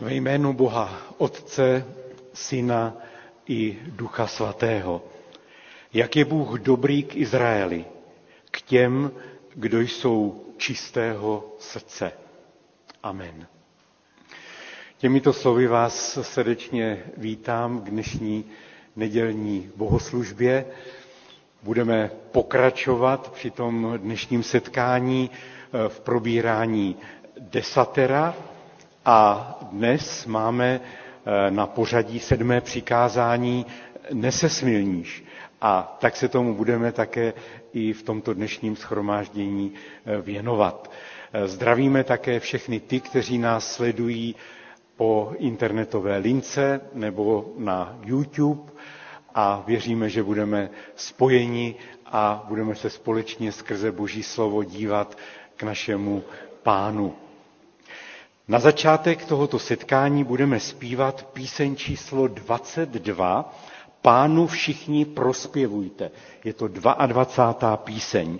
Ve jménu Boha Otce, Syna i Ducha Svatého. Jak je Bůh dobrý k Izraeli, k těm, kdo jsou čistého srdce. Amen. Těmito slovy vás srdečně vítám k dnešní nedělní bohoslužbě. Budeme pokračovat při tom dnešním setkání v probírání desatera a dnes máme na pořadí 7. přikázání Nesesmilníš. A tak se tomu budeme také i v tomto dnešním shromáždění věnovat. Zdravíme také všechny ty, kteří nás sledují po internetové lince nebo na YouTube a věříme, že budeme spojeni a budeme se společně skrze Boží slovo dívat k našemu Pánu. Na začátek tohoto setkání budeme zpívat píseň číslo 22 Pánu všichni prospěvujte. Je to 22. píseň.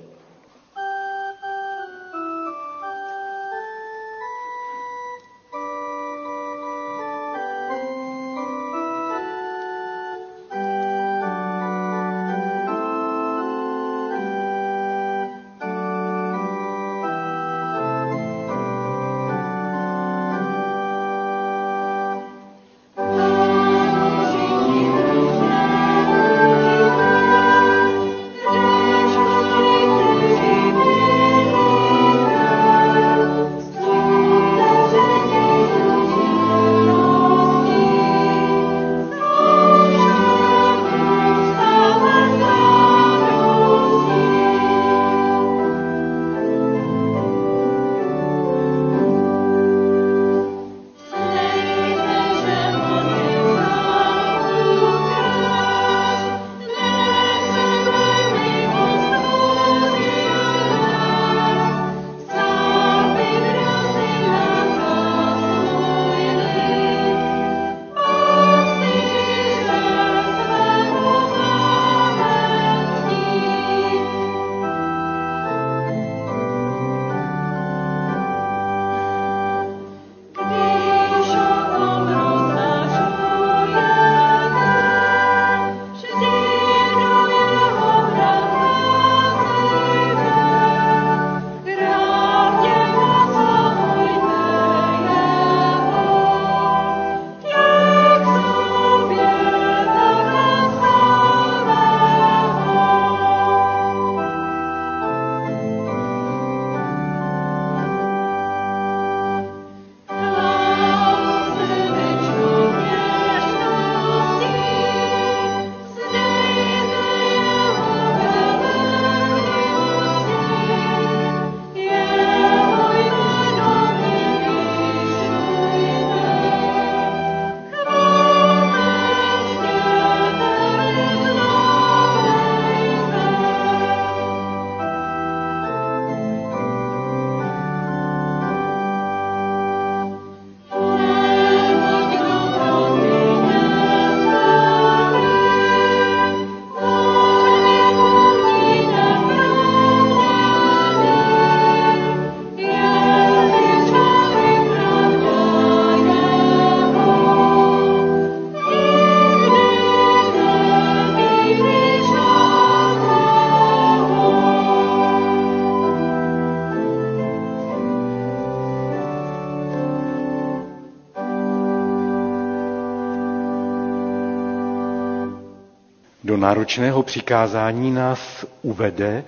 Do náročného přikázání nás uvede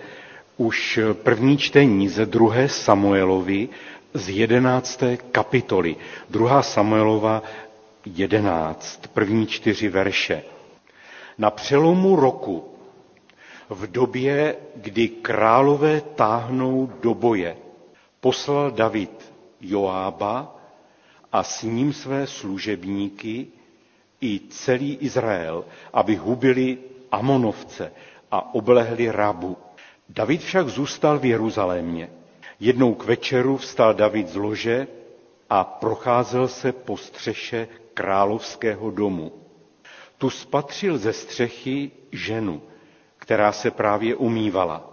už první čtení ze 2. Samuelovy z 11. kapitoly. 2. Samuelova 11, první 4 verše. Na přelomu roku, v době, kdy králové táhnou do boje, poslal David Joába a s ním své služebníky i celý Izrael, aby hubili Amonovce a oblehli Rábu. David však zůstal v Jeruzalémě. Jednou k večeru vstal David z lože a procházel se po střeše královského domu. Tu spatřil ze střechy ženu, která se právě umývala.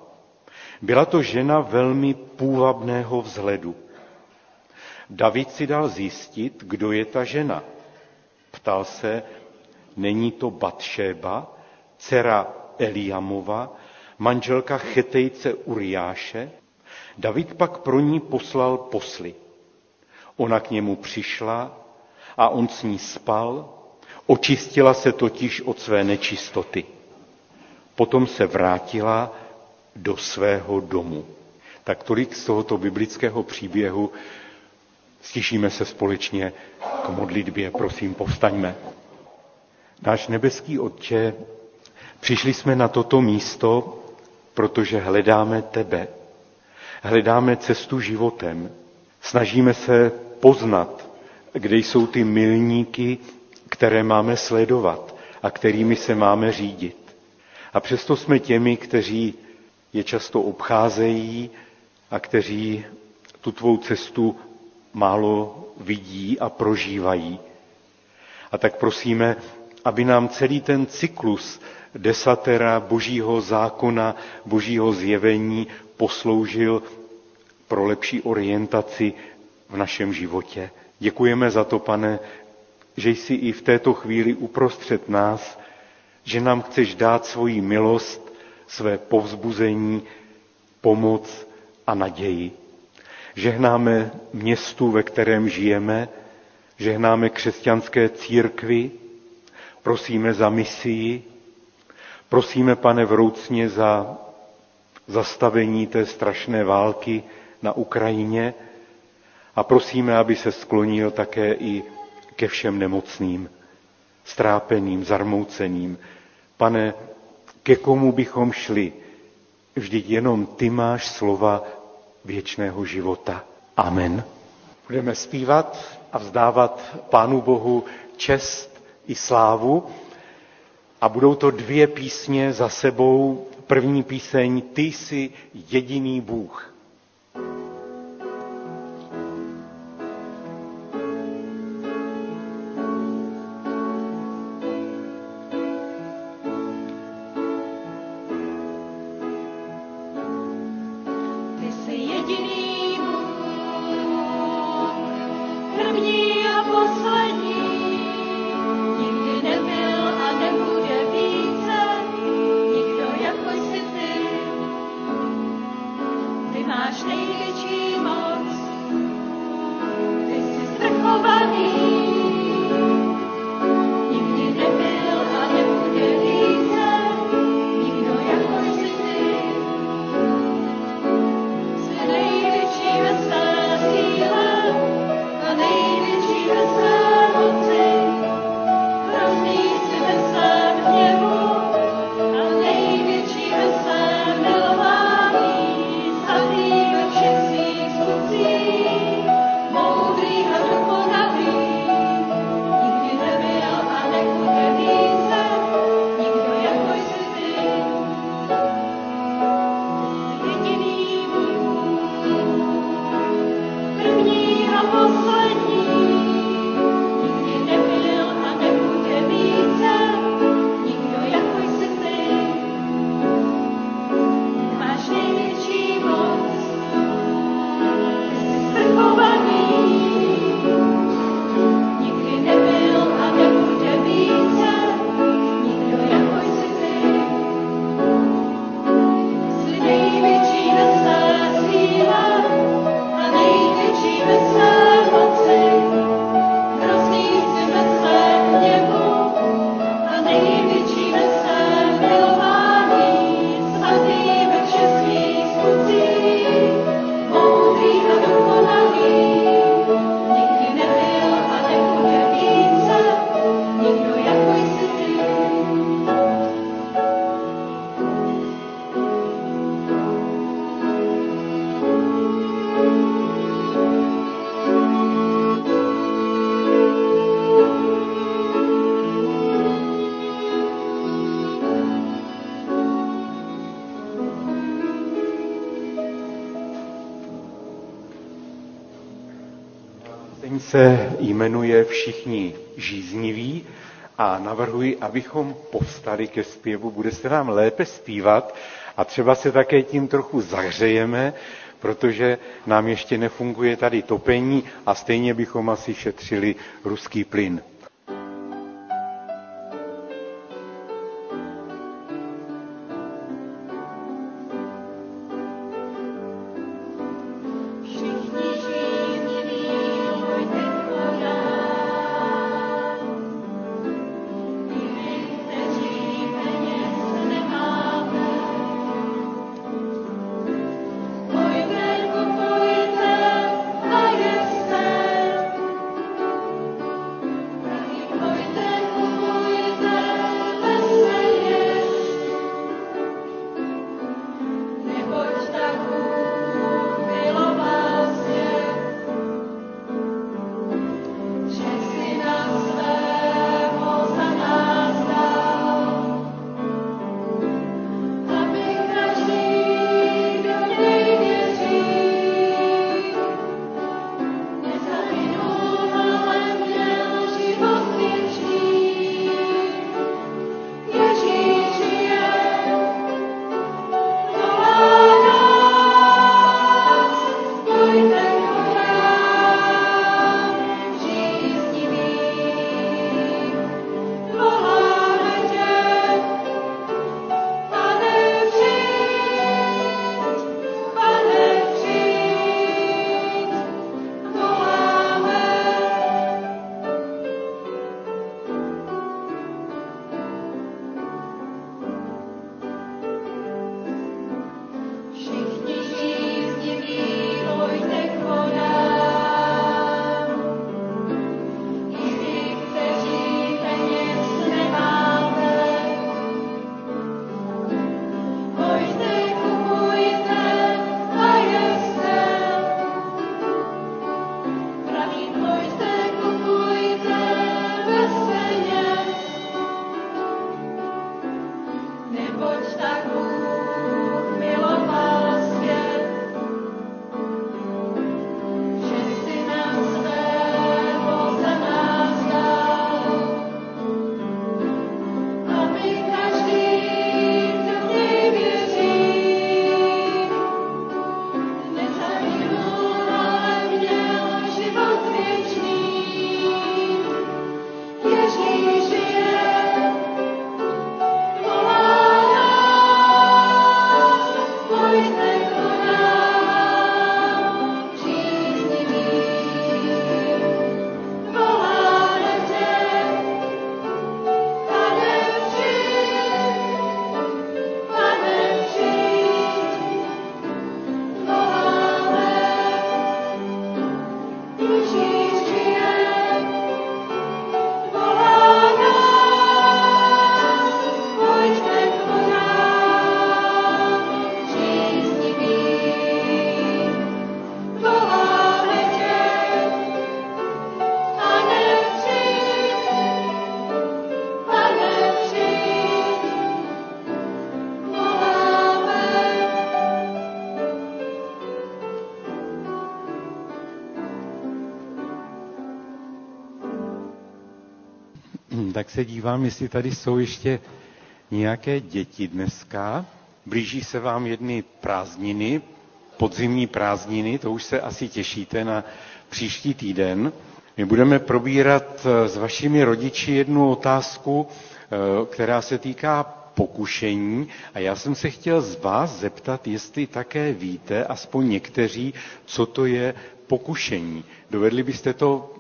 Byla to žena velmi půvabného vzhledu. David si dal zjistit, kdo je ta žena. Ptal se, není to Batšéba, dcera Eliamova, manželka Chetejce Uriáše? David pak pro ní poslal posly. Ona k němu přišla a on s ní spal, očistila se totiž od své nečistoty. Potom se vrátila do svého domu. Tak tolik z tohoto biblického příběhu. Stišíme se společně k modlitbě, prosím, povstaňme. Náš nebeský Otče, přišli jsme na toto místo, protože hledáme tebe. Hledáme cestu životem. Snažíme se poznat, kde jsou ty milníky, které máme sledovat a kterými se máme řídit. A přesto jsme těmi, kteří je často obcházejí a kteří tu tvou cestu málo vidí a prožívají. A tak prosíme, aby nám celý ten cyklus desatera Božího zákona, Božího zjevení posloužil pro lepší orientaci v našem životě. Děkujeme za to, Pane, že jsi i v této chvíli uprostřed nás, že nám chceš dát svoji milost, své povzbuzení, pomoc a naději. Žehnáme městu, ve kterém žijeme, žehnáme křesťanské církvi, prosíme za misii, prosíme, Pane, vroucně za zastavení té strašné války na Ukrajině a prosíme, aby se sklonil také i ke všem nemocným, strápeným, zarmouceným. Pane, ke komu bychom šli? Vždyť jenom ty máš slova věčného života. Amen. Budeme zpívat a vzdávat Pánu Bohu čest i slávu a budou to dvě písně za sebou. První píseň Ty jsi jediný Bůh. Se jmenuje Všichni žízniví a navrhuji, abychom povstali ke zpěvu. Bude se nám lépe zpívat a třeba se také tím trochu zahřejeme, protože nám ještě nefunguje tady topení a stejně bychom asi šetřili ruský plyn. Tak se dívám, jestli tady jsou ještě nějaké děti dneska. Blíží se vám jedny prázdniny, podzimní prázdniny, to už se asi těšíte na příští týden. My budeme probírat s vašimi rodiči jednu otázku, která se týká pokušení. A já jsem se chtěl z vás zeptat, jestli také víte, aspoň někteří, co to je pokušení. Dovedli byste to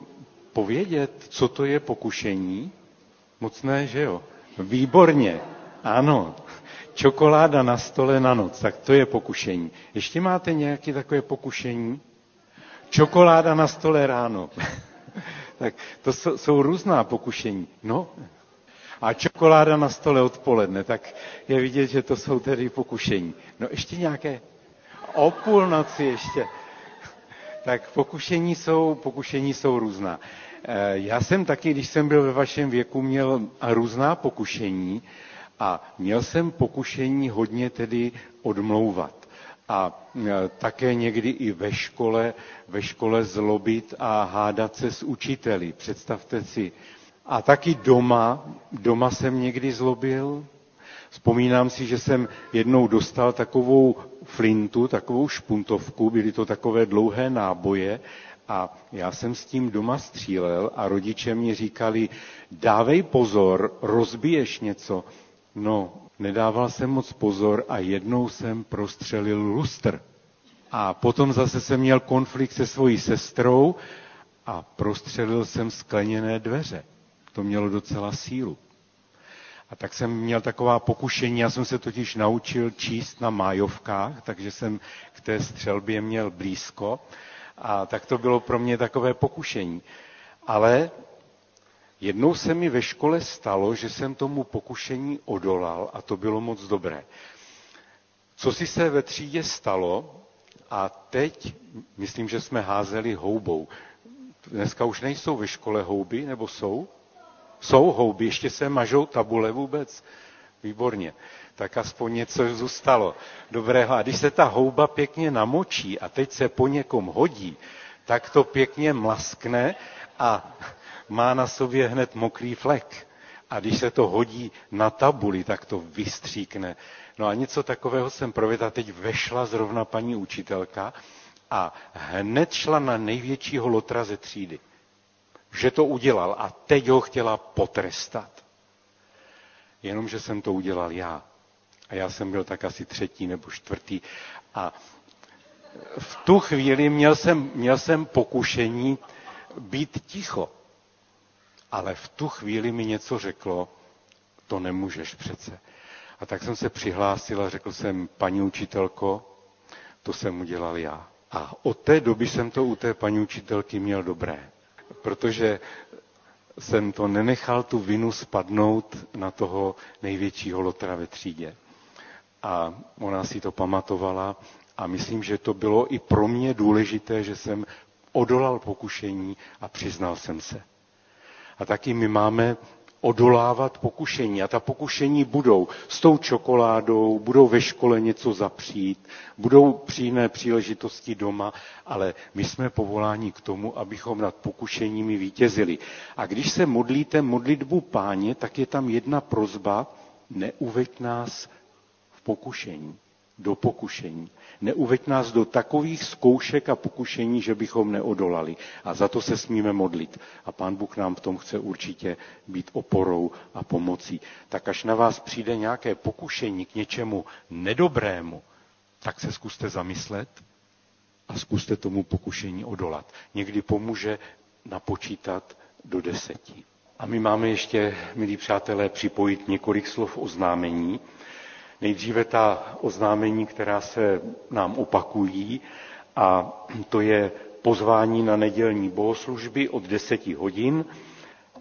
povědět, co to je pokušení? Moc ne, že jo? Výborně, ano. Čokoláda na stole na noc, tak to je pokušení. Ještě máte nějaké takové pokušení? Čokoláda na stole ráno. Tak to jsou různá pokušení. No. A čokoláda na stole odpoledne, tak je vidět, že to jsou tedy pokušení. No ještě nějaké? O půlnoci ještě. Tak pokušení jsou různá. Já jsem taky, když jsem byl ve vašem věku, měl různá pokušení a měl jsem pokušení hodně tedy odmlouvat. A také někdy i ve škole zlobit a hádat se s učiteli, představte si. A taky doma jsem někdy zlobil. Vzpomínám si, že jsem jednou dostal takovou flintu, takovou špuntovku, byly to takové dlouhé náboje a já jsem s tím doma střílel a rodiče mi říkali, dávej pozor, rozbiješ něco. No, nedával jsem moc pozor a jednou jsem prostřelil lustr. A potom zase jsem měl konflikt se svojí sestrou a prostřelil jsem skleněné dveře. To mělo docela sílu. A tak jsem měl taková pokušení, já jsem se totiž naučil číst na májovkách, takže jsem k té střelbě měl blízko. A tak to bylo pro mě takové pokušení. Ale jednou se mi ve škole stalo, že jsem tomu pokušení odolal a to bylo moc dobré. Co si se ve třídě stalo, a teď myslím, že jsme házeli houbou. Dneska už nejsou ve škole houby, nebo jsou? Jsou houby, ještě se mažou tabule vůbec. Výborně. Tak aspoň něco zůstalo dobrého. A když se ta houba pěkně namočí a teď se po někom hodí, tak to pěkně mlaskne a má na sobě hned mokrý flek. A když se to hodí na tabuli, tak to vystříkne. No a něco takového jsem provedl a teď vešla zrovna paní učitelka a hned šla na největšího lotra ze třídy. Že to udělal a teď ho chtěla potrestat. Jenomže jsem to udělal já. A já jsem byl tak asi třetí nebo čtvrtý. A v tu chvíli měl jsem pokušení být ticho. Ale v tu chvíli mi něco řeklo, to nemůžeš přece. A tak jsem se přihlásil a řekl jsem, paní učitelko, to jsem udělal já. A od té doby jsem to u té paní učitelky měl dobré, protože jsem to nenechal tu vinu spadnout na toho největšího lotra ve třídě. A ona si to pamatovala a myslím, že to bylo i pro mě důležité, že jsem odolal pokušení a přiznal jsem se. A taky my máme odolávat pokušení. A ta pokušení budou s tou čokoládou, budou ve škole něco zapřít, budou při jiné příležitosti doma, ale my jsme povoláni k tomu, abychom nad pokušeními vítězili. A když se modlíte modlitbu Páně, tak je tam jedna prosba, neuveď nás v pokušení, do pokušení. Neuveď nás do takových zkoušek a pokušení, že bychom neodolali. A za to se smíme modlit. A Pán Bůh nám v tom chce určitě být oporou a pomocí. Tak až na vás přijde nějaké pokušení k něčemu nedobrému, tak se zkuste zamyslet a zkuste tomu pokušení odolat. Někdy pomůže napočítat do 10. A my máme ještě, milí přátelé, připojit několik slov oznámení. Nejdříve ta oznámení, která se nám opakují, a to je pozvání na nedělní bohoslužby od 10 hodin.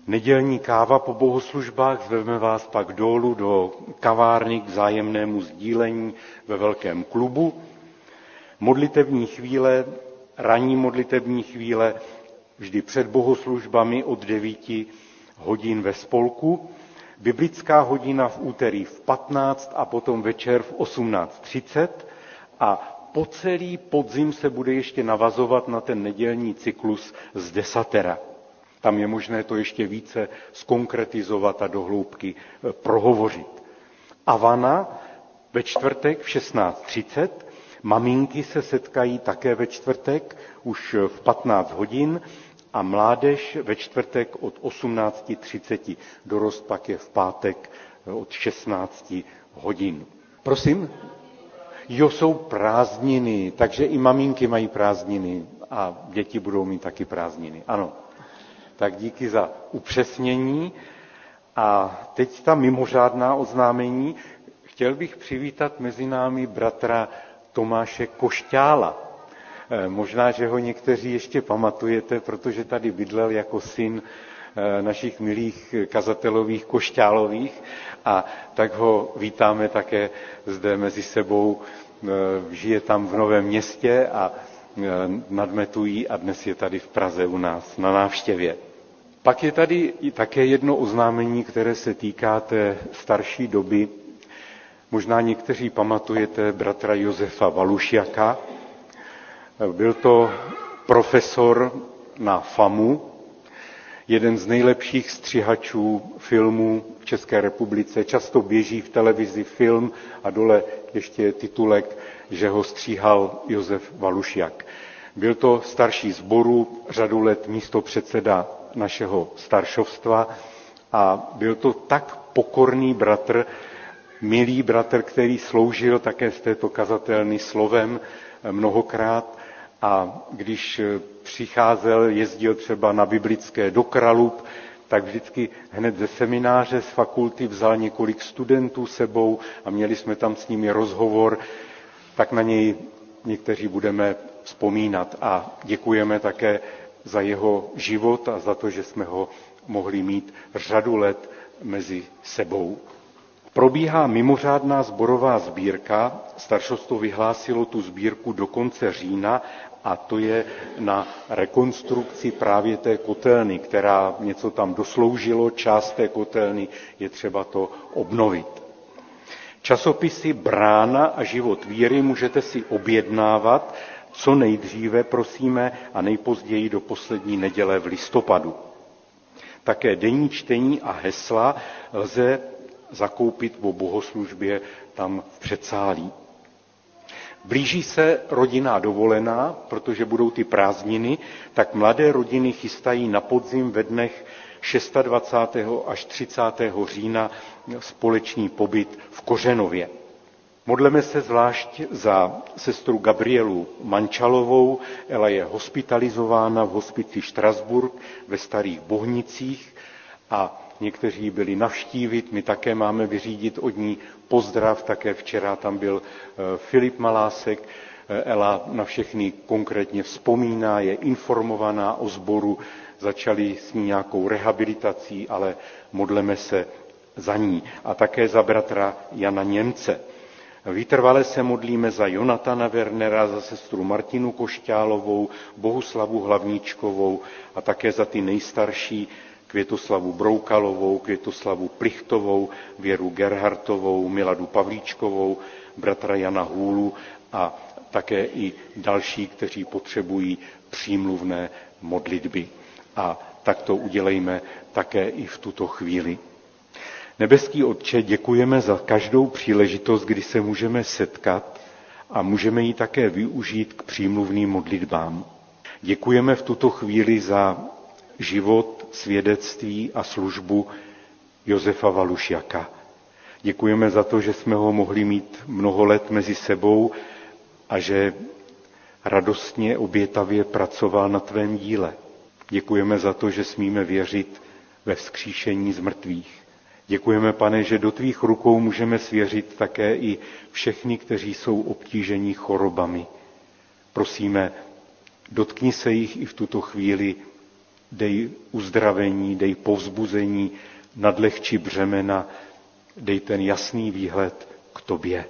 Nedělní káva po bohoslužbách, zveme vás pak dolů do kavárny k vzájemnému sdílení ve velkém klubu. Modlitevní chvíle, ranní modlitevní chvíle, vždy před bohoslužbami od 9 hodin ve spolku. Biblická hodina v úterý v 15 a potom večer v 18:30 a po celý podzim se bude ještě navazovat na ten nedělní cyklus z desatera. Tam je možné to ještě více zkonkretizovat a dohloubky prohovořit. Avana ve čtvrtek v 16:30, maminky se setkají také ve čtvrtek už v 15 hodin, a mládež ve čtvrtek od 18:30, dorost pak je v pátek od 16 hodin. Prosím? Jo, jsou prázdniny, takže i maminky mají prázdniny a děti budou mít taky prázdniny. Ano, tak díky za upřesnění. A teď ta mimořádná oznámení. Chtěl bych přivítat mezi námi bratra Tomáše Košťála. Možná, že ho někteří ještě pamatujete, protože tady bydlel jako syn našich milých kazatelových Košťálových a tak ho vítáme také zde mezi sebou. Žije tam v Novém Městě a nadmetují a dnes je tady v Praze u nás na návštěvě. Pak je tady také jedno oznámení, které se týká té starší doby. Možná někteří pamatujete bratra Josefa Valušiaka. Byl to profesor na FAMU, jeden z nejlepších střihačů filmů v České republice. Často běží v televizi film a dole ještě je titulek, že ho stříhal Josef Valušiak. Byl to starší sboru, řadu let místopředseda našeho staršovstva a byl to tak pokorný bratr, milý bratr, který sloužil také z této kazatelny slovem mnohokrát. A když přicházel, jezdil třeba na biblické do Kralub, tak vždycky hned ze semináře, z fakulty vzal několik studentů sebou a měli jsme tam s nimi rozhovor, tak na něj někteří budeme vzpomínat. A děkujeme také za jeho život a za to, že jsme ho mohli mít řadu let mezi sebou. Probíhá mimořádná sborová sbírka, staršovstvo vyhlásilo tu sbírku do konce října a to je na rekonstrukci právě té kotelny, která něco tam dosloužilo, část té kotelny je třeba to obnovit. Časopisy Brána a život víry můžete si objednávat co nejdříve, prosíme, a nejpozději do poslední neděle v listopadu. Také denní čtení a hesla lze zakoupit po bohoslužbě tam v předsálí. Blíží se rodinná dovolená, protože budou ty prázdniny, tak mladé rodiny chystají na podzim ve dnech 26. až 30. října společný pobyt v Kořenově. Modleme se zvlášť za sestru Gabrielu Mančalovou, Ela je hospitalizována v hospici Strasburg ve Starých Bohnicích a někteří byli navštívit, my také máme vyřídit od ní pozdrav, také včera tam byl Filip Malásek, Ela na všechny konkrétně vzpomíná, je informovaná o sboru, začali s ní nějakou rehabilitací, ale modleme se za ní. A také za bratra Jana Němce. Vytrvale se modlíme za Jonatana Wernera, za sestru Martinu Košťálovou, Bohuslavu Hlavníčkovou a také za ty nejstarší, Květoslavu Broukalovou, Květoslavu Plichtovou, Věru Gerhartovou, Miladu Pavlíčkovou, bratra Jana Hůlu a také i další, kteří potřebují přímluvné modlitby. A tak to udělejme také i v tuto chvíli. Nebeský Otče, děkujeme za každou příležitost, kdy se můžeme setkat a můžeme ji také využít k přímluvným modlitbám. Děkujeme v tuto chvíli za život, svědectví a službu Josefa Valušiaka. Děkujeme za to, že jsme ho mohli mít mnoho let mezi sebou a že radostně, obětavě pracoval na tvém díle. Děkujeme za to, že smíme věřit ve vzkříšení z mrtvých. Děkujeme, Pane, že do tvých rukou můžeme svěřit také i všechny, kteří jsou obtíženi chorobami. Prosíme, dotkni se jich i v tuto chvíli, dej uzdravení, dej povzbuzení, nadlehči břemena, dej ten jasný výhled k tobě.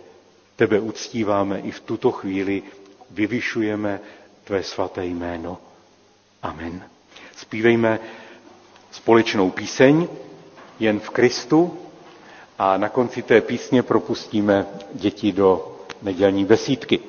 Tebe uctíváme i v tuto chvíli, vyvyšujeme tvé svaté jméno. Amen. Zpívejme společnou píseň Jen v Kristu a na konci té písně propustíme děti do nedělní besídky.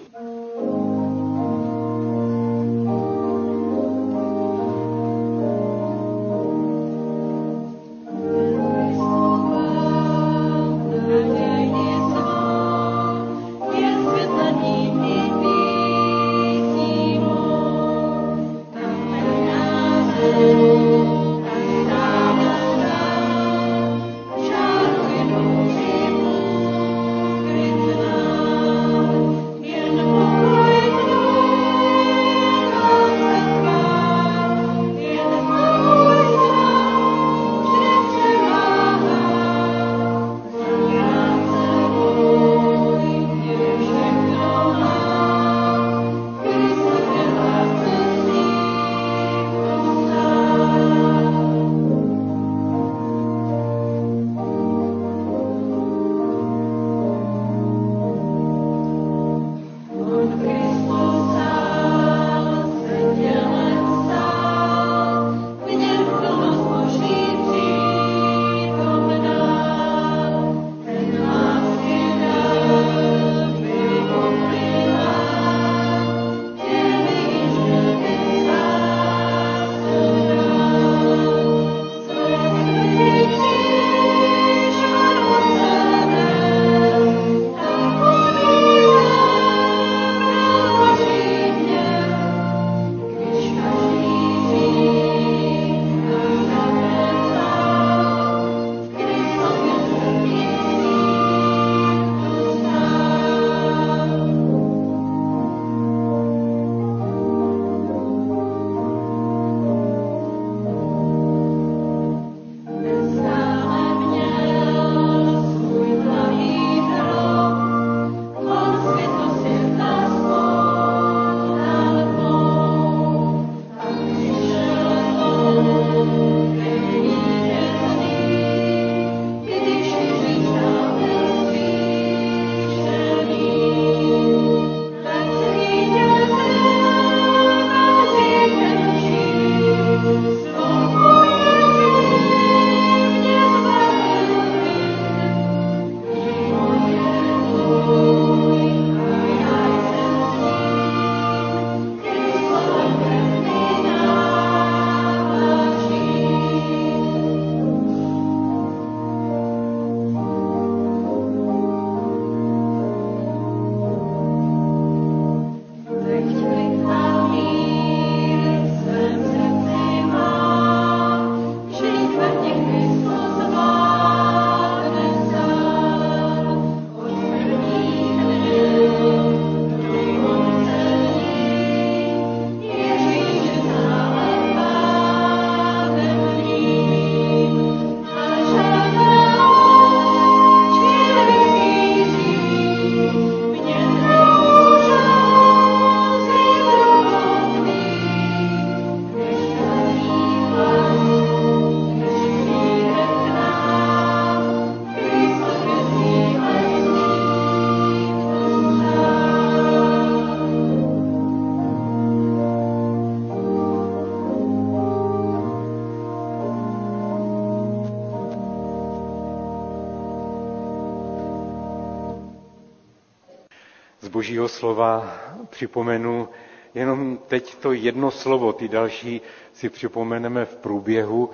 Božího slova připomenu jenom teď to jedno slovo, ty další si připomeneme v průběhu.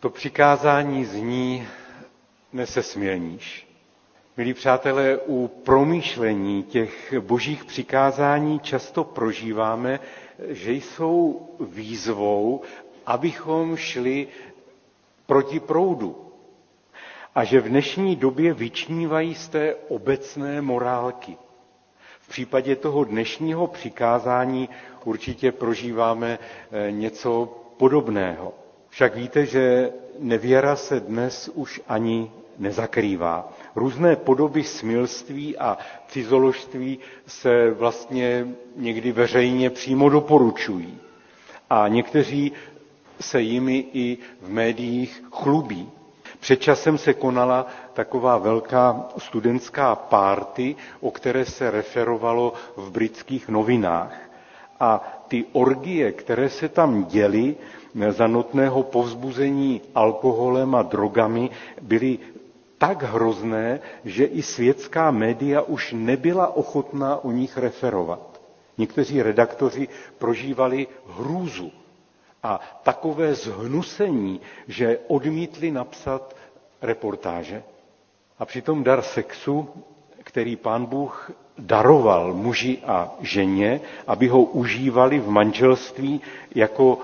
To přikázání zní: nesesmilníš. Milí přátelé, u promýšlení těch božích přikázání často prožíváme, že jsou výzvou, abychom šli proti proudu. A že v dnešní době vyčnívají z té obecné morálky. V případě toho dnešního přikázání určitě prožíváme něco podobného. Však víte, že nevěra se dnes už ani nezakrývá. Různé podoby smilství a cizoložství se vlastně někdy veřejně přímo doporučují. A někteří se jimi i v médiích chlubí. Před časem se konala taková velká studentská party, o které se referovalo v britských novinách. A ty orgie, které se tam děly za notného povzbuzení alkoholem a drogami, byly tak hrozné, že i světská média už nebyla ochotná o nich referovat. Někteří redaktoři prožívali hrůzu a takové zhnusení, že odmítli napsat reportáže. A přitom dar sexu, který Pán Bůh daroval muži a ženě, aby ho užívali v manželství jako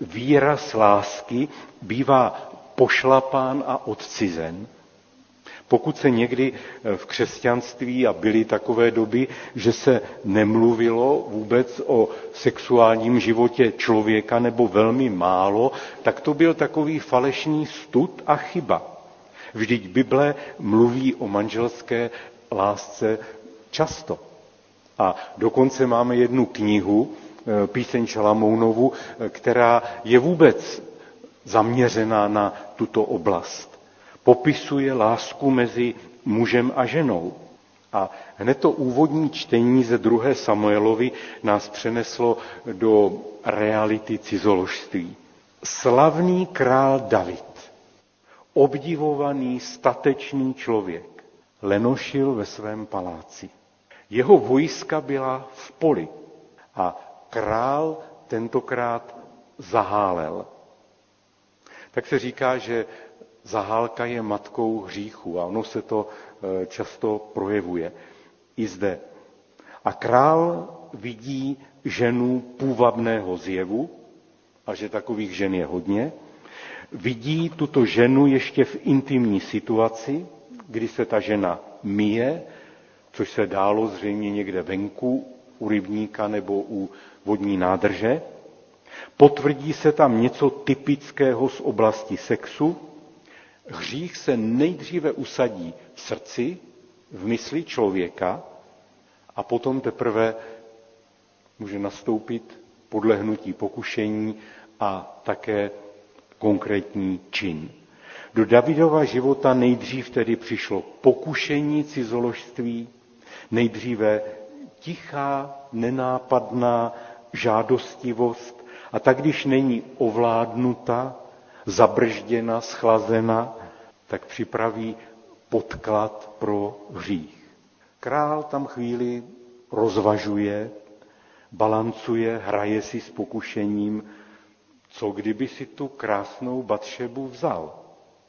výraz lásky, bývá pošlapán a odcizen. Pokud se někdy v křesťanství, a byly takové doby, že se nemluvilo vůbec o sexuálním životě člověka nebo velmi málo, tak to byl takový falešný stud a chyba. Vždyť Bible mluví o manželské lásce často. A dokonce máme jednu knihu, Píseň Šalamounovu, která je vůbec zaměřená na tuto oblast. Popisuje lásku mezi mužem a ženou. A hned to úvodní čtení ze 2. Samuelovi nás přeneslo do reality cizoložství. Slavný král David, obdivovaný statečný člověk, lenošil ve svém paláci. Jeho vojska byla v poli a král tentokrát zahálel. Tak se říká, že zahálka je matkou hříchu a ono se to často projevuje i zde. A král vidí ženu půvabného zjevu, a že takových žen je hodně, vidí tuto ženu ještě v intimní situaci, kdy se ta žena myje, což se dálo zřejmě někde venku, u rybníka nebo u vodní nádrže. Potvrdí se tam něco typického z oblasti sexu. Hřích se nejdříve usadí v srdci, v mysli člověka a potom teprve může nastoupit podlehnutí pokušení a také konkrétní čin. Do Davidova života nejdřív tedy přišlo pokušení cizoložství, nejdříve tichá, nenápadná žádostivost a tak, když není ovládnuta, zabržděna, schlazena, tak připraví podklad pro hřích. Král tam chvíli rozvažuje, balancuje, hraje si s pokušením, co kdyby si tu krásnou Batšébu vzal.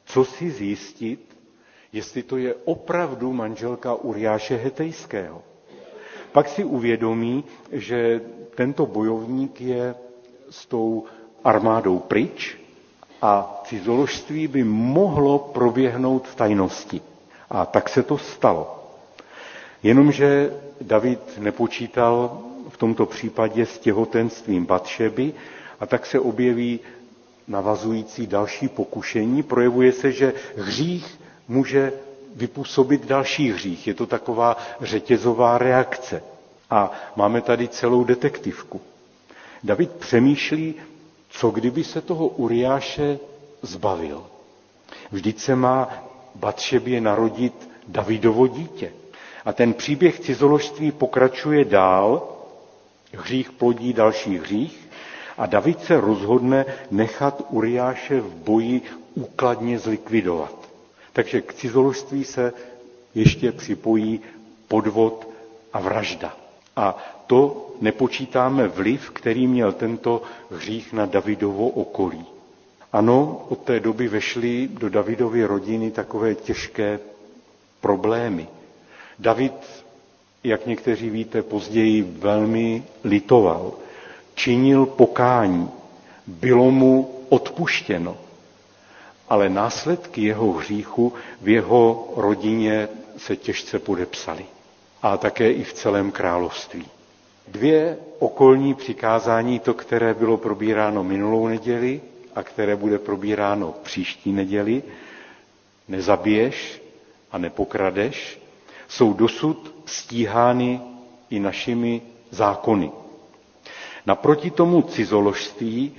Co si zjistit, jestli to je opravdu manželka Uriáše Hetejského. Pak si uvědomí, že tento bojovník je s tou armádou pryč a cizoložství by mohlo proběhnout v tajnosti. A tak se to stalo. Jenomže David nepočítal v tomto případě s těhotenstvím Batšeby a tak se objeví navazující další pokušení. Projevuje se, že hřích může vypůsobit další hřích. Je to taková řetězová reakce. A máme tady celou detektivku. David přemýšlí, co kdyby se toho Uriáše zbavil. Vždyť se má Batšebě narodit Davidovo dítě. A ten příběh cizoložství pokračuje dál. Hřích plodí další hřích. A David se rozhodne nechat Uriáše v boji úkladně zlikvidovat. Takže k cizoložství se ještě připojí podvod a vražda. A to nepočítáme vliv, který měl tento hřích na Davidovo okolí. Ano, od té doby vešly do Davidovy rodiny takové těžké problémy. David, jak někteří víte, později velmi litoval, činil pokání, bylo mu odpuštěno, ale následky jeho hříchu v jeho rodině se těžce podepsaly a také i v celém království. Dvě okolní přikázání, to, které bylo probíráno minulou neděli a které bude probíráno příští neděli, nezabiješ a nepokradeš, jsou dosud stíhány i našimi zákony. Naproti tomu cizoložství,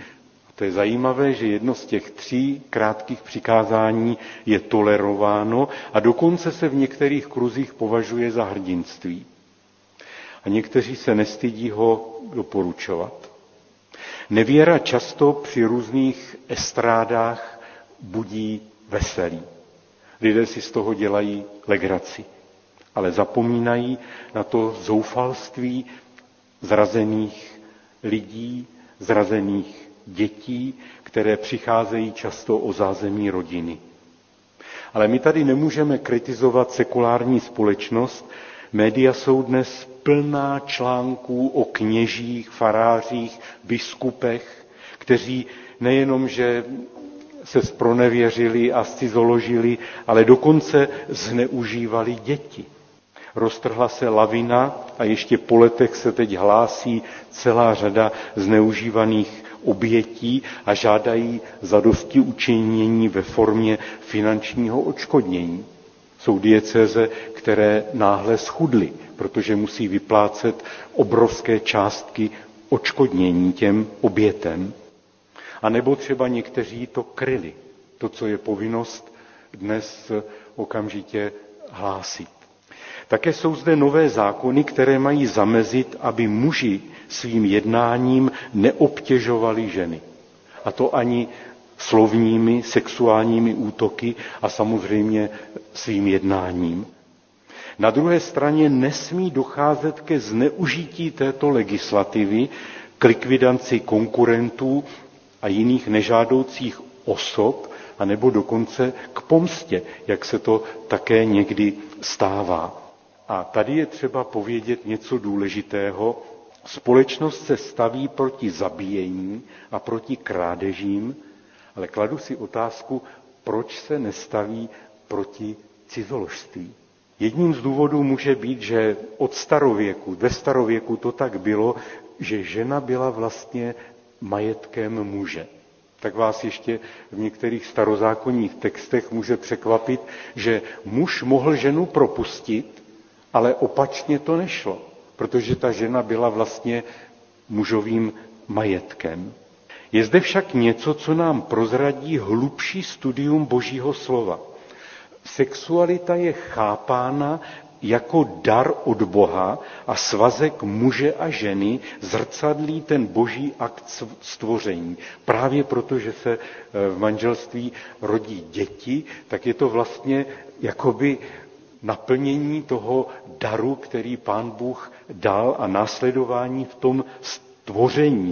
to je zajímavé, že jedno z těch tří krátkých přikázání je tolerováno a dokonce se v některých kruzích považuje za hrdinství. A někteří se nestydí ho doporučovat. Nevěra často při různých estrádách budí veselí. Lidé si z toho dělají legraci, ale zapomínají na to zoufalství zrazených lidí, zrazených dětí, které přicházejí často o zázemí rodiny. Ale my tady nemůžeme kritizovat sekulární společnost. Média jsou dnes plná článků o kněžích, farářích, biskupech, kteří nejenom, že se zpronevěřili a zcizoložili, ale dokonce zneužívali děti. Roztrhla se lavina a ještě po letech se teď hlásí celá řada zneužívaných obětí a žádají zadostiučinění ve formě finančního odškodnění. Jsou diecéze, které náhle schudly, protože musí vyplácet obrovské částky odškodnění těm obětem. A nebo třeba někteří to kryli, to, co je povinnost dnes okamžitě hlásit. Také jsou zde nové zákony, které mají zamezit, aby muži svým jednáním neobtěžovali ženy. A to ani slovními, sexuálními útoky a samozřejmě svým jednáním. Na druhé straně nesmí docházet ke zneužití této legislativy, k likvidaci konkurentů a jiných nežádoucích osob, anebo dokonce k pomstě, jak se to také někdy stává. A tady je třeba povědět něco důležitého. Společnost se staví proti zabíjení a proti krádežím, ale kladu si otázku, proč se nestaví proti cizoložství. Jedním z důvodů může být, že ve starověku to tak bylo, že žena byla vlastně majetkem muže. Tak vás ještě v některých starozákonních textech může překvapit, že muž mohl ženu propustit, ale opačně to nešlo, protože ta žena byla vlastně mužovým majetkem. Je zde však něco, co nám prozradí hlubší studium Božího slova. Sexualita je chápána jako dar od Boha a svazek muže a ženy zrcadlí ten boží akt stvoření. Právě proto, že se v manželství rodí děti, tak je to vlastně jakoby naplnění toho daru, který Pán Bůh dal a následování v tom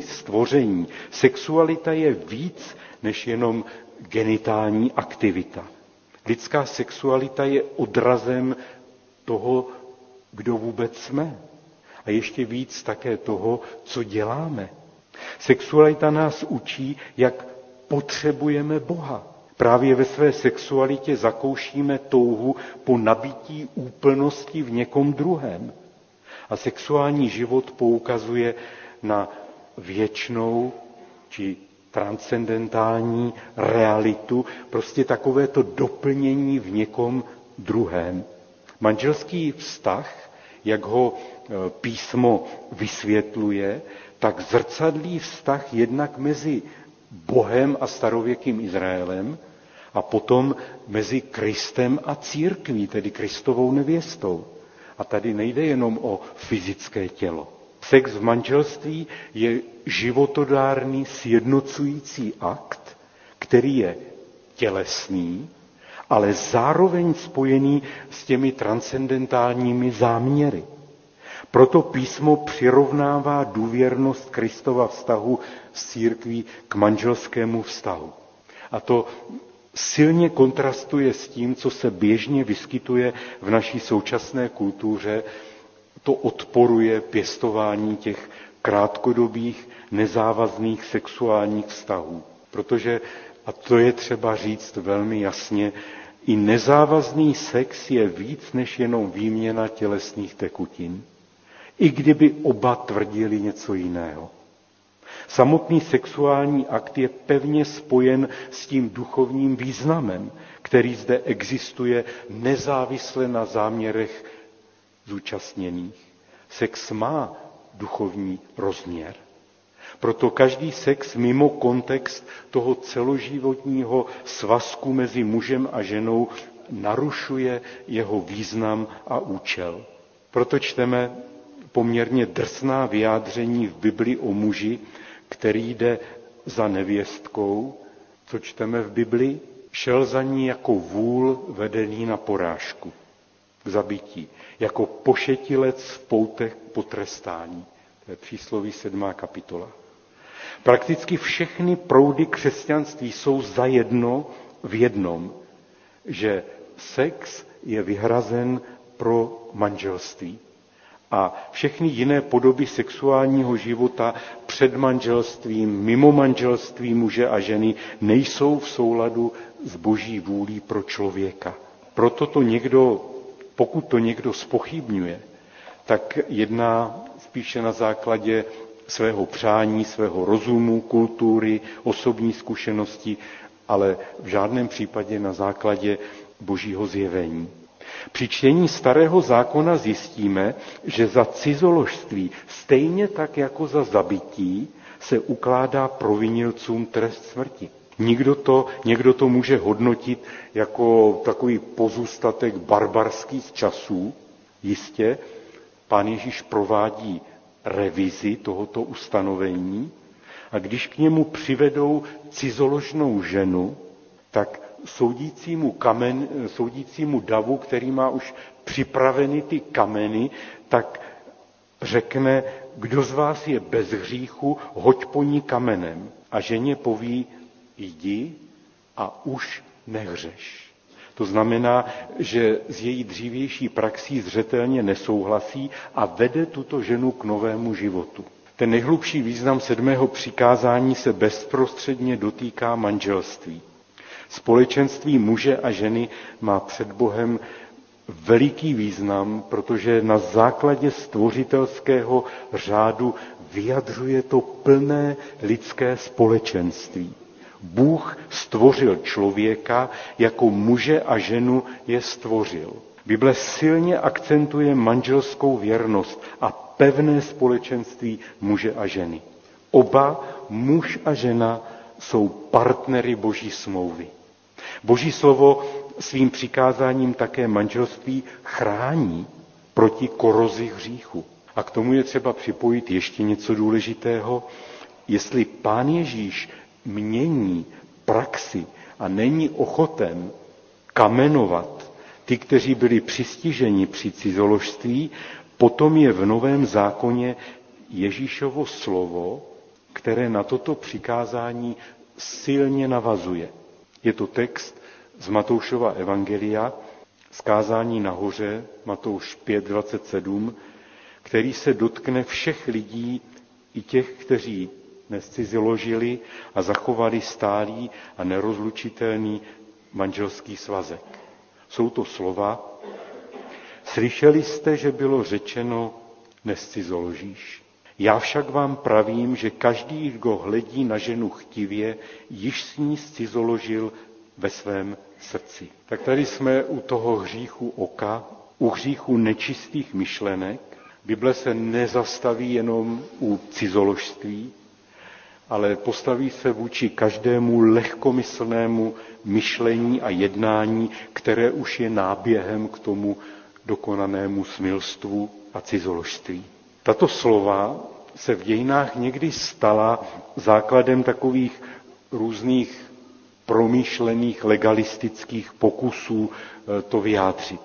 stvoření. Sexualita je víc než jenom genitální aktivita. Lidská sexualita je odrazem toho, kdo vůbec jsme. A ještě víc také toho, co děláme. Sexualita nás učí, jak potřebujeme Boha. Právě ve své sexualitě zakoušíme touhu po nabití úplnosti v někom druhém. A sexuální život poukazuje na věčnou či transcendentální realitu, prostě takové to doplnění v někom druhém. Manželský vztah, jak ho písmo vysvětluje, tak zrcadlí vztah jednak mezi Bohem a starověkým Izraelem a potom mezi Kristem a církví, tedy Kristovou nevěstou. A tady nejde jenom o fyzické tělo. Sex v manželství je životodárný sjednocující akt, který je tělesný, ale zároveň spojený s těmi transcendentálními záměry. Proto písmo přirovnává důvěrnost Kristova vztahu s církví k manželskému vztahu. A to silně kontrastuje s tím, co se běžně vyskytuje v naší současné kultuře. To odporuje pěstování těch krátkodobých, nezávazných sexuálních vztahů. Protože, a to je třeba říct velmi jasně, i nezávazný sex je víc než jenom výměna tělesných tekutin, i kdyby oba tvrdili něco jiného. Samotný sexuální akt je pevně spojen s tím duchovním významem, který zde existuje nezávisle na záměrech zúčastněných. Sex má duchovní rozměr. Proto každý sex mimo kontext toho celoživotního svazku mezi mužem a ženou narušuje jeho význam a účel. Proto čteme poměrně drsná vyjádření v Bibli o muži, který jde za nevěstkou, co čteme v Bibli, šel za ní jako vůl vedený na porážku, k zabití, jako pošetilec v poutech potrestání. To je Přísloví 7. kapitola. Prakticky všechny proudy křesťanství jsou zajedno v jednom, že sex je vyhrazen pro manželství. A všechny jiné podoby sexuálního života před manželstvím, mimo manželství muže a ženy nejsou v souladu s Boží vůlí pro člověka. Proto to někdo, pokud to někdo zpochybňuje, tak jedná spíše na základě svého přání, svého rozumu, kultury, osobní zkušenosti, ale v žádném případě na základě Božího zjevení. Při čtení Starého zákona zjistíme, že za cizoložství, stejně tak jako za zabití, se ukládá provinilcům trest smrti. Někdo to může hodnotit jako takový pozůstatek barbarských časů. Jistě, Pán Ježíš provádí revizi tohoto ustanovení a když k němu přivedou cizoložnou ženu, tak soudícímu davu, který má už připraveny ty kameny, tak řekne, kdo z vás je bez hříchu, hoď po ní kamenem. A ženě poví, jdi a už nehřeš. To znamená, že z její dřívější praxí zřetelně nesouhlasí a vede tuto ženu k novému životu. Ten nejhlubší význam 7. přikázání se bezprostředně dotýká manželství. Společenství muže a ženy má před Bohem veliký význam, protože na základě stvořitelského řádu vyjadřuje to plné lidské společenství. Bůh stvořil člověka, jako muže a ženu je stvořil. Bible silně akcentuje manželskou věrnost a pevné společenství muže a ženy. Oba, muž a žena, jsou partnery Boží smlouvy. Boží slovo svým přikázáním také manželství chrání proti korozi hříchu. A k tomu je třeba připojit ještě něco důležitého. Jestli Pán Ježíš mění praxi a není ochoten kamenovat ty, kteří byli přistiženi při cizoložství, potom je v Novém zákoně Ježíšovo slovo, které na toto přikázání silně navazuje. Je to text z Matoušova evangelia, z kázání nahoře, Matouš 5:27, který se dotkne všech lidí, i těch, kteří nezciziložili a zachovali stálý a nerozlučitelný manželský svazek. Jsou to slova, slyšeli jste, že bylo řečeno, nezcizoložíš. Já však vám pravím, že každý, kdo hledí na ženu chtivě, již s ní zcizoložil ve svém srdci. Tak tady jsme u toho hříchu oka, u hříchu nečistých myšlenek. Bible se nezastaví jenom u cizoložství, ale postaví se vůči každému lehkomyslnému myšlení a jednání, které už je náběhem k tomu dokonanému smilstvu a cizoložství. Tato slova se v dějinách někdy stala základem takových různých promýšlených legalistických pokusů to vyjádřit.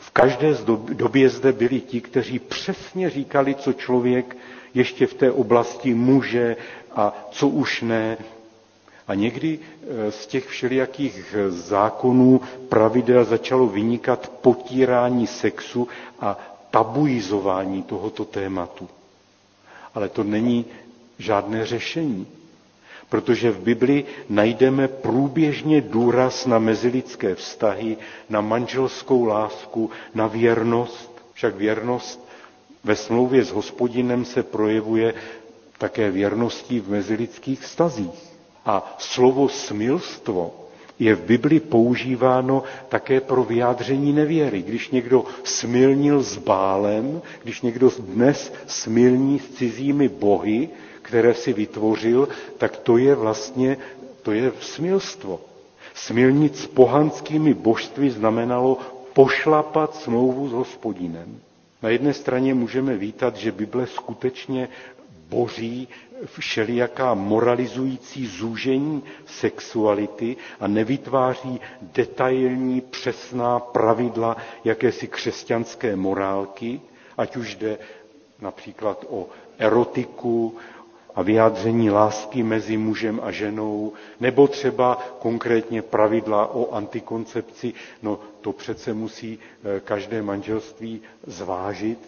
V každé době zde byli ti, kteří přesně říkali, co člověk ještě v té oblasti může a co už ne. A někdy z těch všelijakých zákonů, pravidel začalo vynikat potírání sexu a tabuizování tohoto tématu. Ale to není žádné řešení, protože v Bibli najdeme průběžně důraz na mezilidské vztahy, na manželskou lásku, na věrnost. Však věrnost ve smlouvě s Hospodinem se projevuje také věrností v mezilidských vztazích. A slovo smilstvo je v Bibli používáno také pro vyjádření nevěry. Když někdo smilnil s Bálem, když někdo dnes smilní s cizími bohy, které si vytvořil, tak to je smilstvo. Smilnit s pohanskými božstvy znamenalo pošlapat smlouvu s Hospodinem. Na jedné straně můžeme vítat, že Bible skutečně boří všelijaká moralizující zúžení sexuality a nevytváří detailní, přesná pravidla jakési křesťanské morálky, ať už jde například o erotiku a vyjádření lásky mezi mužem a ženou, nebo třeba konkrétně pravidla o antikoncepci. No to přece musí každé manželství zvážit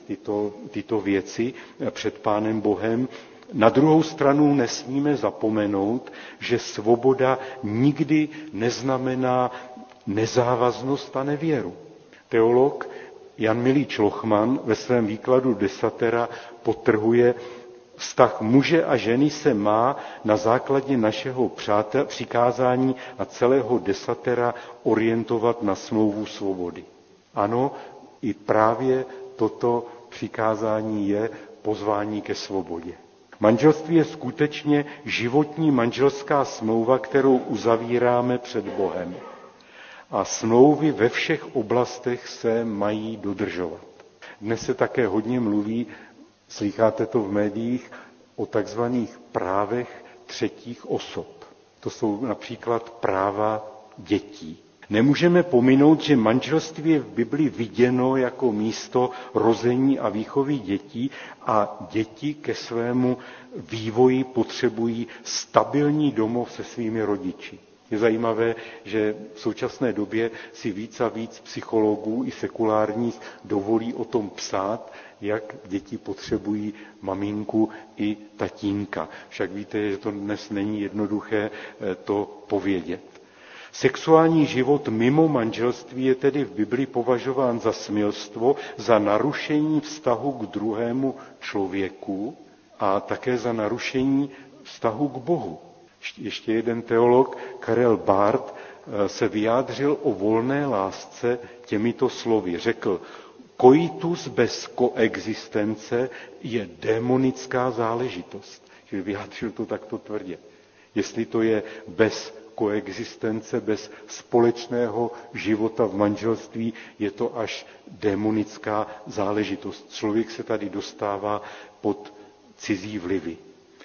tyto věci před Pánem Bohem. Na druhou stranu nesmíme zapomenout, že svoboda nikdy neznamená nezávaznost a nevěru. Teolog Jan Milíč Lochman ve svém výkladu Desatera podtrhuje: vztah muže a ženy se má na základě našeho přikázání a celého Desatera orientovat na smlouvu svobody. Ano, i právě toto přikázání je pozvání ke svobodě. Manželství je skutečně životní manželská smlouva, kterou uzavíráme před Bohem. A smlouvy ve všech oblastech se mají dodržovat. Dnes se také hodně mluví, slycháte to v médiích, o takzvaných právech třetích osob. To jsou například práva dětí. Nemůžeme pominout, že manželství je v Bibli viděno jako místo rození a výchovy dětí a děti ke svému vývoji potřebují stabilní domov se svými rodiči. Je zajímavé, že v současné době si víc a víc psychologů i sekulárních dovolí o tom psát, jak děti potřebují maminku i tatínka. Však víte, že to dnes není jednoduché to povědět. Sexuální život mimo manželství je tedy v Bibli považován za smilstvo, za narušení vztahu k druhému člověku a také za narušení vztahu k Bohu. Ještě jeden teolog, Karel Barth, se vyjádřil o volné lásce těmito slovy. Řekl: koitus bez koexistence je démonická záležitost. Čili vyjádřil to takto tvrdě. Jestli to je bez koexistence, bez společného života v manželství, je to až démonická záležitost. Člověk se tady dostává pod cizí vlivy.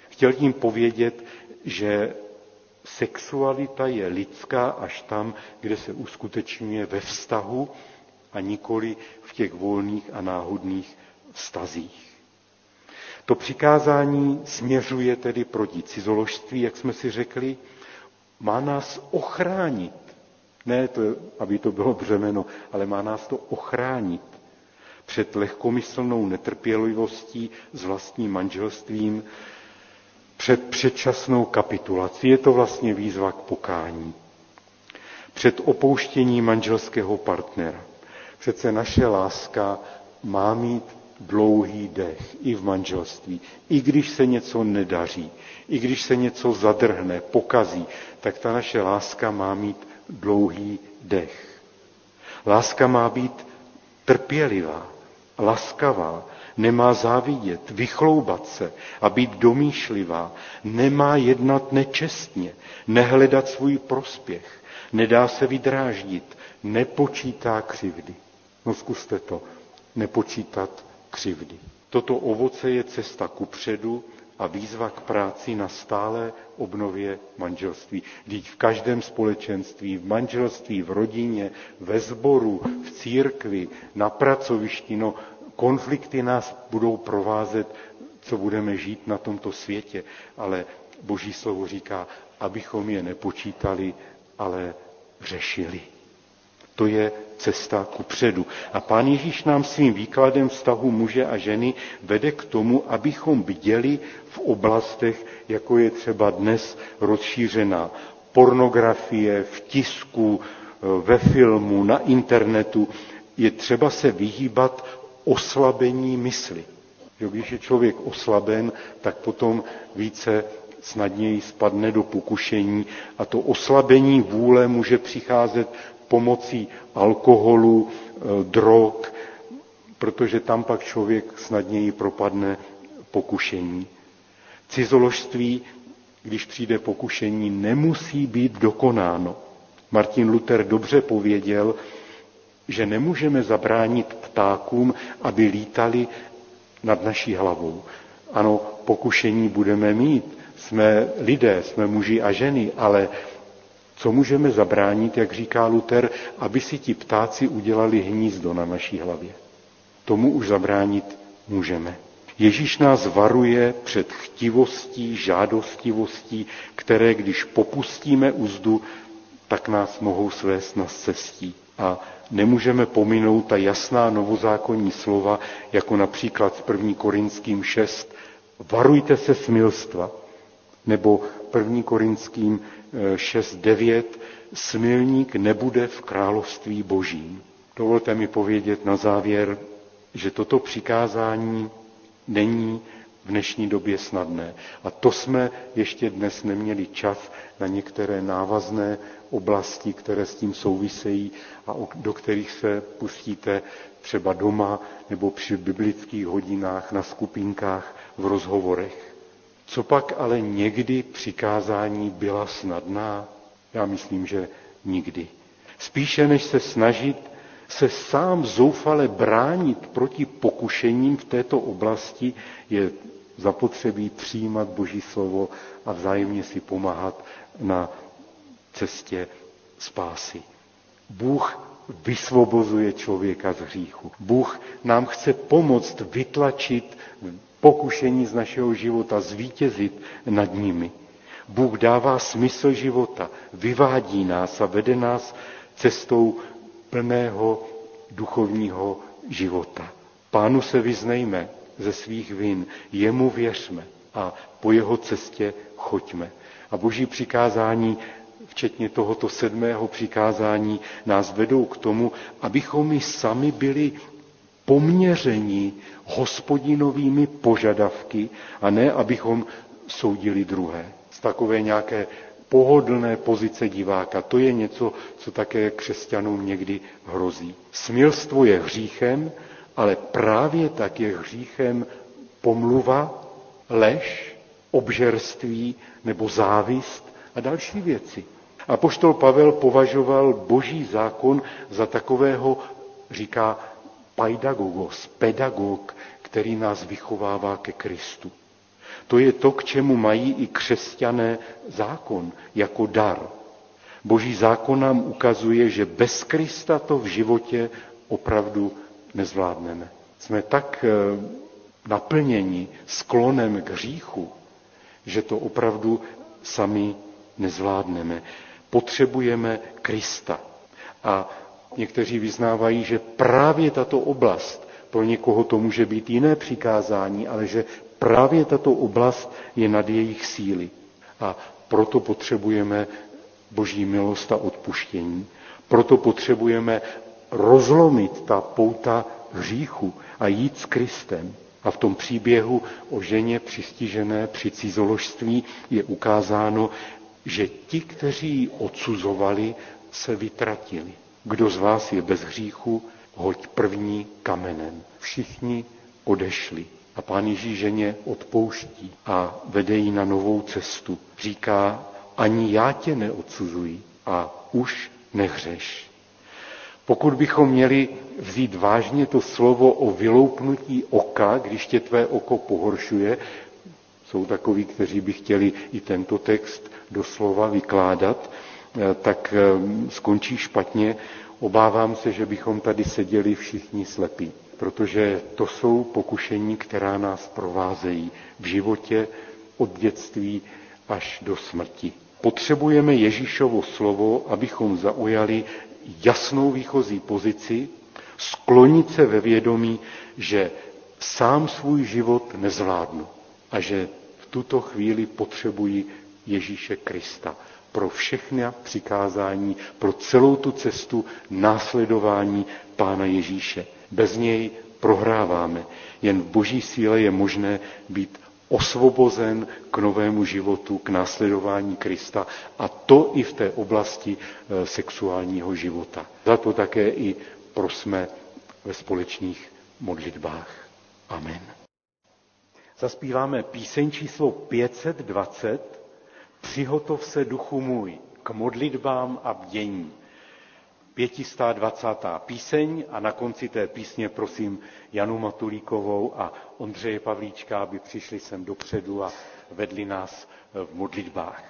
Chtěl tím povědět, že sexualita je lidská až tam, kde se uskutečňuje ve vztahu a nikoli v těch volných a náhodných vztazích. To přikázání směřuje tedy proti cizoložství, jak jsme si řekli, má nás ochránit. Ne, to, aby to bylo břemeno, ale má nás to ochránit před lehkomyslnou netrpělivostí s vlastním manželstvím, před předčasnou kapitulací. Je to vlastně výzva k pokání. Před opouštění manželského partnera. Přece naše láska má mít dlouhý dech i v manželství. I když se něco nedaří, i když se něco zadrhne, pokazí, tak ta naše láska má mít dlouhý dech. Láska má být trpělivá, laskavá, nemá závidět, vychloubat se a být domýšlivá, nemá jednat nečestně, nehledat svůj prospěch, nedá se vydráždit, nepočítá křivdy. No zkuste to, nepočítat křivdy. Toto ovoce je cesta kupředu a výzva k práci na stálé obnově manželství. Vždyť v každém společenství, v manželství, v rodině, ve sboru, v církvi, na pracovišti, no konflikty nás budou provázet, co budeme žít na tomto světě, ale Boží slovo říká, abychom je nepočítali, ale řešili. To je cesta kupředu. A Pán Ježíš nám svým výkladem vztahu muže a ženy vede k tomu, abychom bděli v oblastech, jako je třeba dnes rozšířená pornografie, v tisku, ve filmu, na internetu. Je třeba se vyhýbat oslabení mysli. Když je člověk oslaben, tak potom více snadněji spadne do pokušení a to oslabení vůle může přicházet pomocí alkoholu, drog, protože tam pak člověk snadněji propadne pokušení. Cizoložství, když přijde pokušení, nemusí být dokonáno. Martin Luther dobře pověděl, že nemůžeme zabránit ptákům, aby lítali nad naší hlavou. Ano, pokušení budeme mít. Jsme lidé, jsme muži a ženy, ale co můžeme zabránit, jak říká Luther, aby si ti ptáci udělali hnízdo na naší hlavě? Tomu už zabránit můžeme. Ježíš nás varuje před chtivostí, žádostivostí, které, když popustíme uzdu, tak nás mohou svést na cestí. A nemůžeme pominout ta jasná novozákonní slova, jako například v 1. Korinským 6, varujte se smilstva, nebo 1. Korinským 6.9. Smilník nebude v království Božím. Dovolte mi povědět na závěr, že toto přikázání není v dnešní době snadné. A to jsme ještě dnes neměli čas na některé návazné oblasti, které s tím souvisejí a do kterých se pustíte třeba doma nebo při biblických hodinách, na skupinkách, v rozhovorech. Copak ale někdy přikázání byla snadná? Já myslím, že nikdy. Spíše než se snažit se sám zoufale bránit proti pokušením v této oblasti, je zapotřebí přijímat Boží slovo a vzájemně si pomáhat na cestě spásy. Bůh vysvobozuje člověka z hříchu. Bůh nám chce pomoct vytlačit pokušení z našeho života, zvítězit nad nimi. Bůh dává smysl života, vyvádí nás a vede nás cestou plného duchovního života. Pánu se vyznejme ze svých vin, jemu věřme a po jeho cestě choďme. A Boží přikázání, včetně tohoto 7. přikázání, nás vedou k tomu, abychom my sami byli poměření Hospodinovými požadavky a ne, abychom soudili druhé. Z takové nějaké pohodlné pozice diváka. To je něco, co také křesťanům někdy hrozí. Smilstvo je hříchem, ale právě tak je hříchem pomluva, lež, obžerství nebo závist a další věci. Apoštol Pavel považoval Boží zákon za takového, říká, paidagogos, pedagog, který nás vychovává ke Kristu. To je to, k čemu mají i křesťané zákon jako dar. Boží zákon nám ukazuje, že bez Krista to v životě opravdu nezvládneme. Jsme tak naplněni sklonem k hříchu, že to opravdu sami nezvládneme. Potřebujeme Krista. A někteří vyznávají, že právě tato oblast, pro někoho to může být jiné přikázání, ale že právě tato oblast je nad jejich síly. A proto potřebujeme Boží milost a odpuštění. Proto potřebujeme rozlomit ta pouta hříchu a jít s Kristem. A v tom příběhu o ženě přistižené při cizoložství je ukázáno, že ti, kteří ji odsuzovali, se vytratili. Kdo z vás je bez hříchu, hoď první kamenem. Všichni odešli. A Pán Ježíš ženě odpouští a vede ji na novou cestu. Říká, ani já tě neodsuzuji a už nehřeš. Pokud bychom měli vzít vážně to slovo o vyloupnutí oka, když tě tvé oko pohoršuje, Jsou takoví, kteří by chtěli i tento text doslova vykládat, tak skončí špatně. Obávám se, že bychom tady seděli všichni slepí, protože to jsou pokušení, která nás provázejí v životě od dětství až do smrti. Potřebujeme Ježíšovo slovo, abychom zaujali jasnou výchozí pozici, sklonit se ve vědomí, že sám svůj život nezvládnu a že v tuto chvíli potřebuji Ježíše Krista pro všechny přikázání, pro celou tu cestu následování Pána Ježíše. Bez něj prohráváme. Jen v Boží síle je možné být osvobozen k novému životu, k následování Krista, a to i v té oblasti sexuálního života. Za to také i prosme ve společných modlitbách. Amen. Zazpíváme píseň číslo 520. Přihotov se, duchu můj, k modlitbám a bdění. 520. píseň a na konci té písně prosím Janu Matulíkovou a Ondřeje Pavlíčka, aby přišli sem dopředu a vedli nás v modlitbách.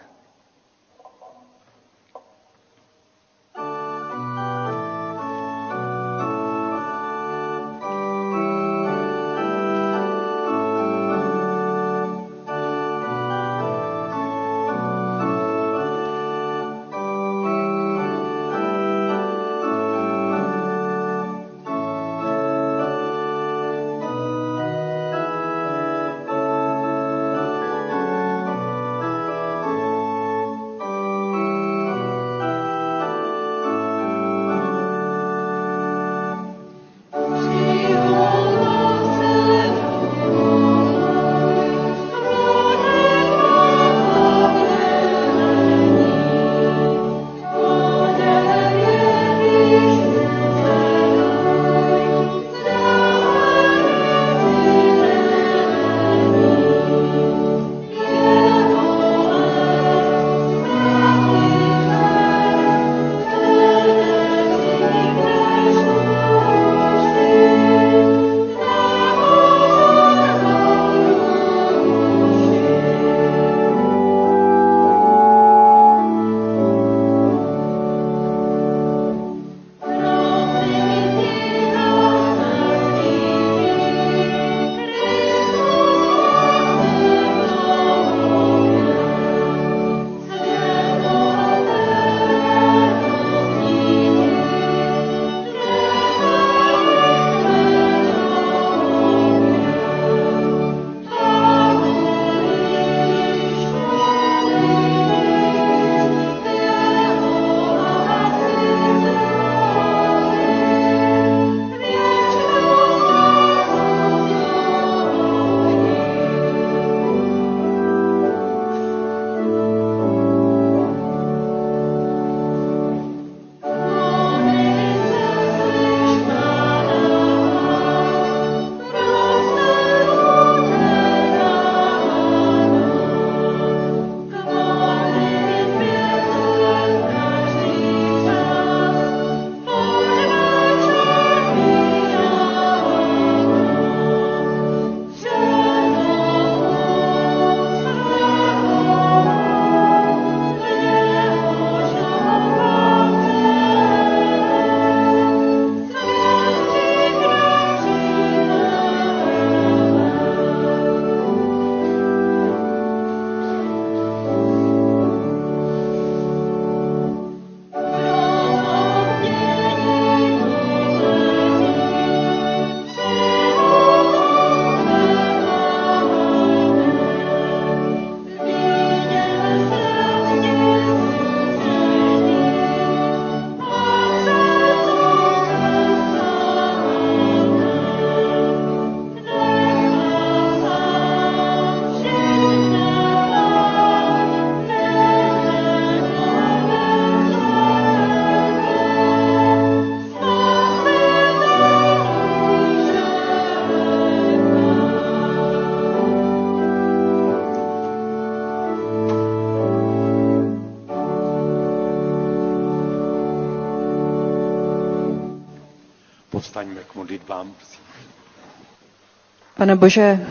Pane Bože,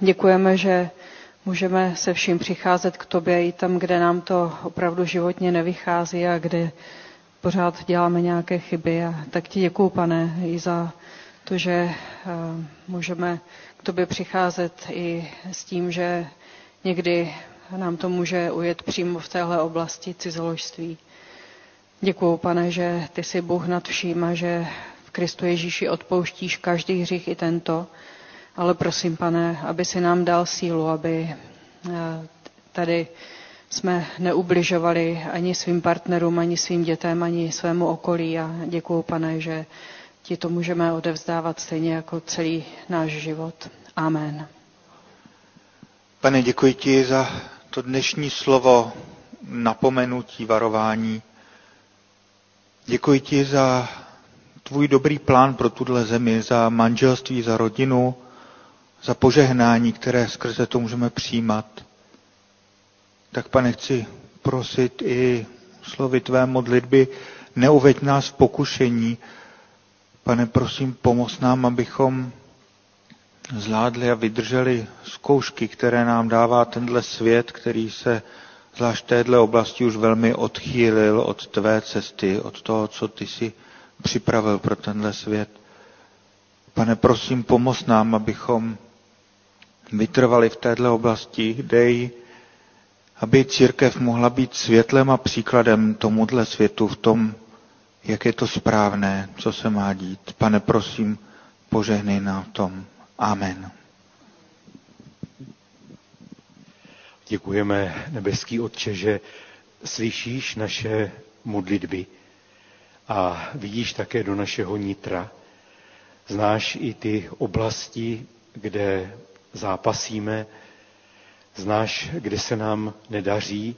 děkujeme, že Můžeme se vším přicházet k tobě i tam, kde nám to opravdu životně nevychází a kde pořád děláme nějaké chyby. A tak ti děkuju, Pane, i za to, že můžeme k tobě přicházet i s tím, že někdy nám to může ujet přímo v téhle oblasti cizoložství. Děkuju, Pane, že ty jsi Bůh nad vším a že v Kristu Ježíši odpouštíš každý hřích i tento. Ale prosím, Pane, aby si nám dal sílu, aby tady jsme neubližovali ani svým partnerům, ani svým dětem, ani svému okolí. A děkuju, Pane, že ti to můžeme odevzdávat stejně jako celý náš život. Amen. Pane, děkuji ti za to dnešní slovo napomenutí, varování. Děkuji ti za tvůj dobrý plán pro tuhle zemi, za manželství, za rodinu, za požehnání, které skrze to můžeme přijímat. Tak, Pane, chci prosit i slovy tvé modlitby, neuveď nás v pokušení. Pane, prosím, pomoz nám, abychom zvládli a vydrželi zkoušky, které nám dává tenhle svět, který se zvlášť téhle oblasti už velmi odchýlil od tvé cesty, od toho, co ty jsi připravil pro tenhle svět. Pane, prosím, pomoz nám, abychom vytrvali v téhle oblasti, dej, aby církev mohla být světlem a příkladem tomuhle světu v tom, jak je to správné, co se má dít. Pane, prosím, požehnej nám v tom. Amen. Děkujeme, nebeský Otče, že slyšíš naše modlitby a vidíš také do našeho nitra. Znáš i ty oblasti, kde zápasíme, znáš, kde se nám nedaří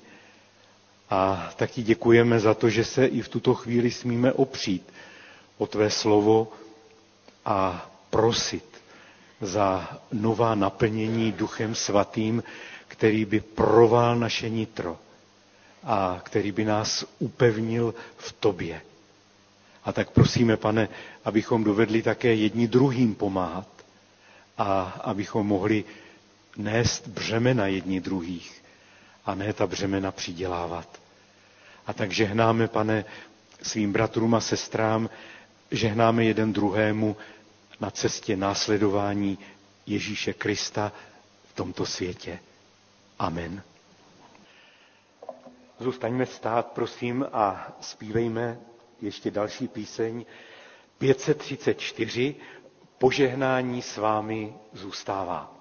a tak ti děkujeme za to, že se i v tuto chvíli smíme opřít o tvé slovo a prosit za nová naplnění Duchem Svatým, který by proval naše nitro a který by nás upevnil v tobě. A tak prosíme, Pane, abychom dovedli také jedni druhým pomáhat a abychom mohli nést břemena jedni druhých a ne ta břemena přidělávat. A tak žehnáme, Pane, svým bratrům a sestrám, žehnáme jeden druhému na cestě následování Ježíše Krista v tomto světě. Amen. Zůstaňme stát, prosím, a zpívejme ještě další píseň 534, Požehnání s vámi zůstává.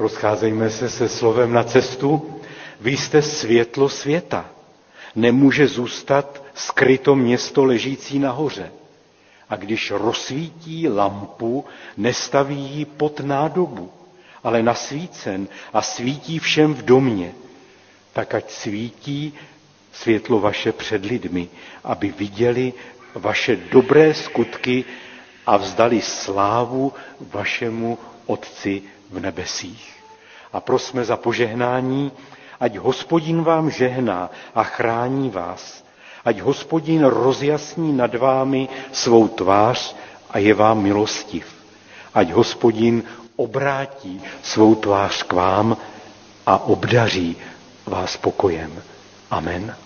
Rozcházejme se se slovem na cestu. Vy jste světlo světa. Nemůže zůstat skryto město ležící nahoře. A když rozsvítí lampu, nestaví ji pod nádobu, ale nasvícen a svítí všem v domě. Tak ať svítí světlo vaše před lidmi, aby viděli vaše dobré skutky a vzdali slávu vašemu Otci v nebesích. A prosme za požehnání, ať Hospodin vám žehná a chrání vás, ať Hospodin rozjasní nad vámi svou tvář a je vám milostiv, ať Hospodin obrátí svou tvář k vám a obdaří vás pokojem. Amen.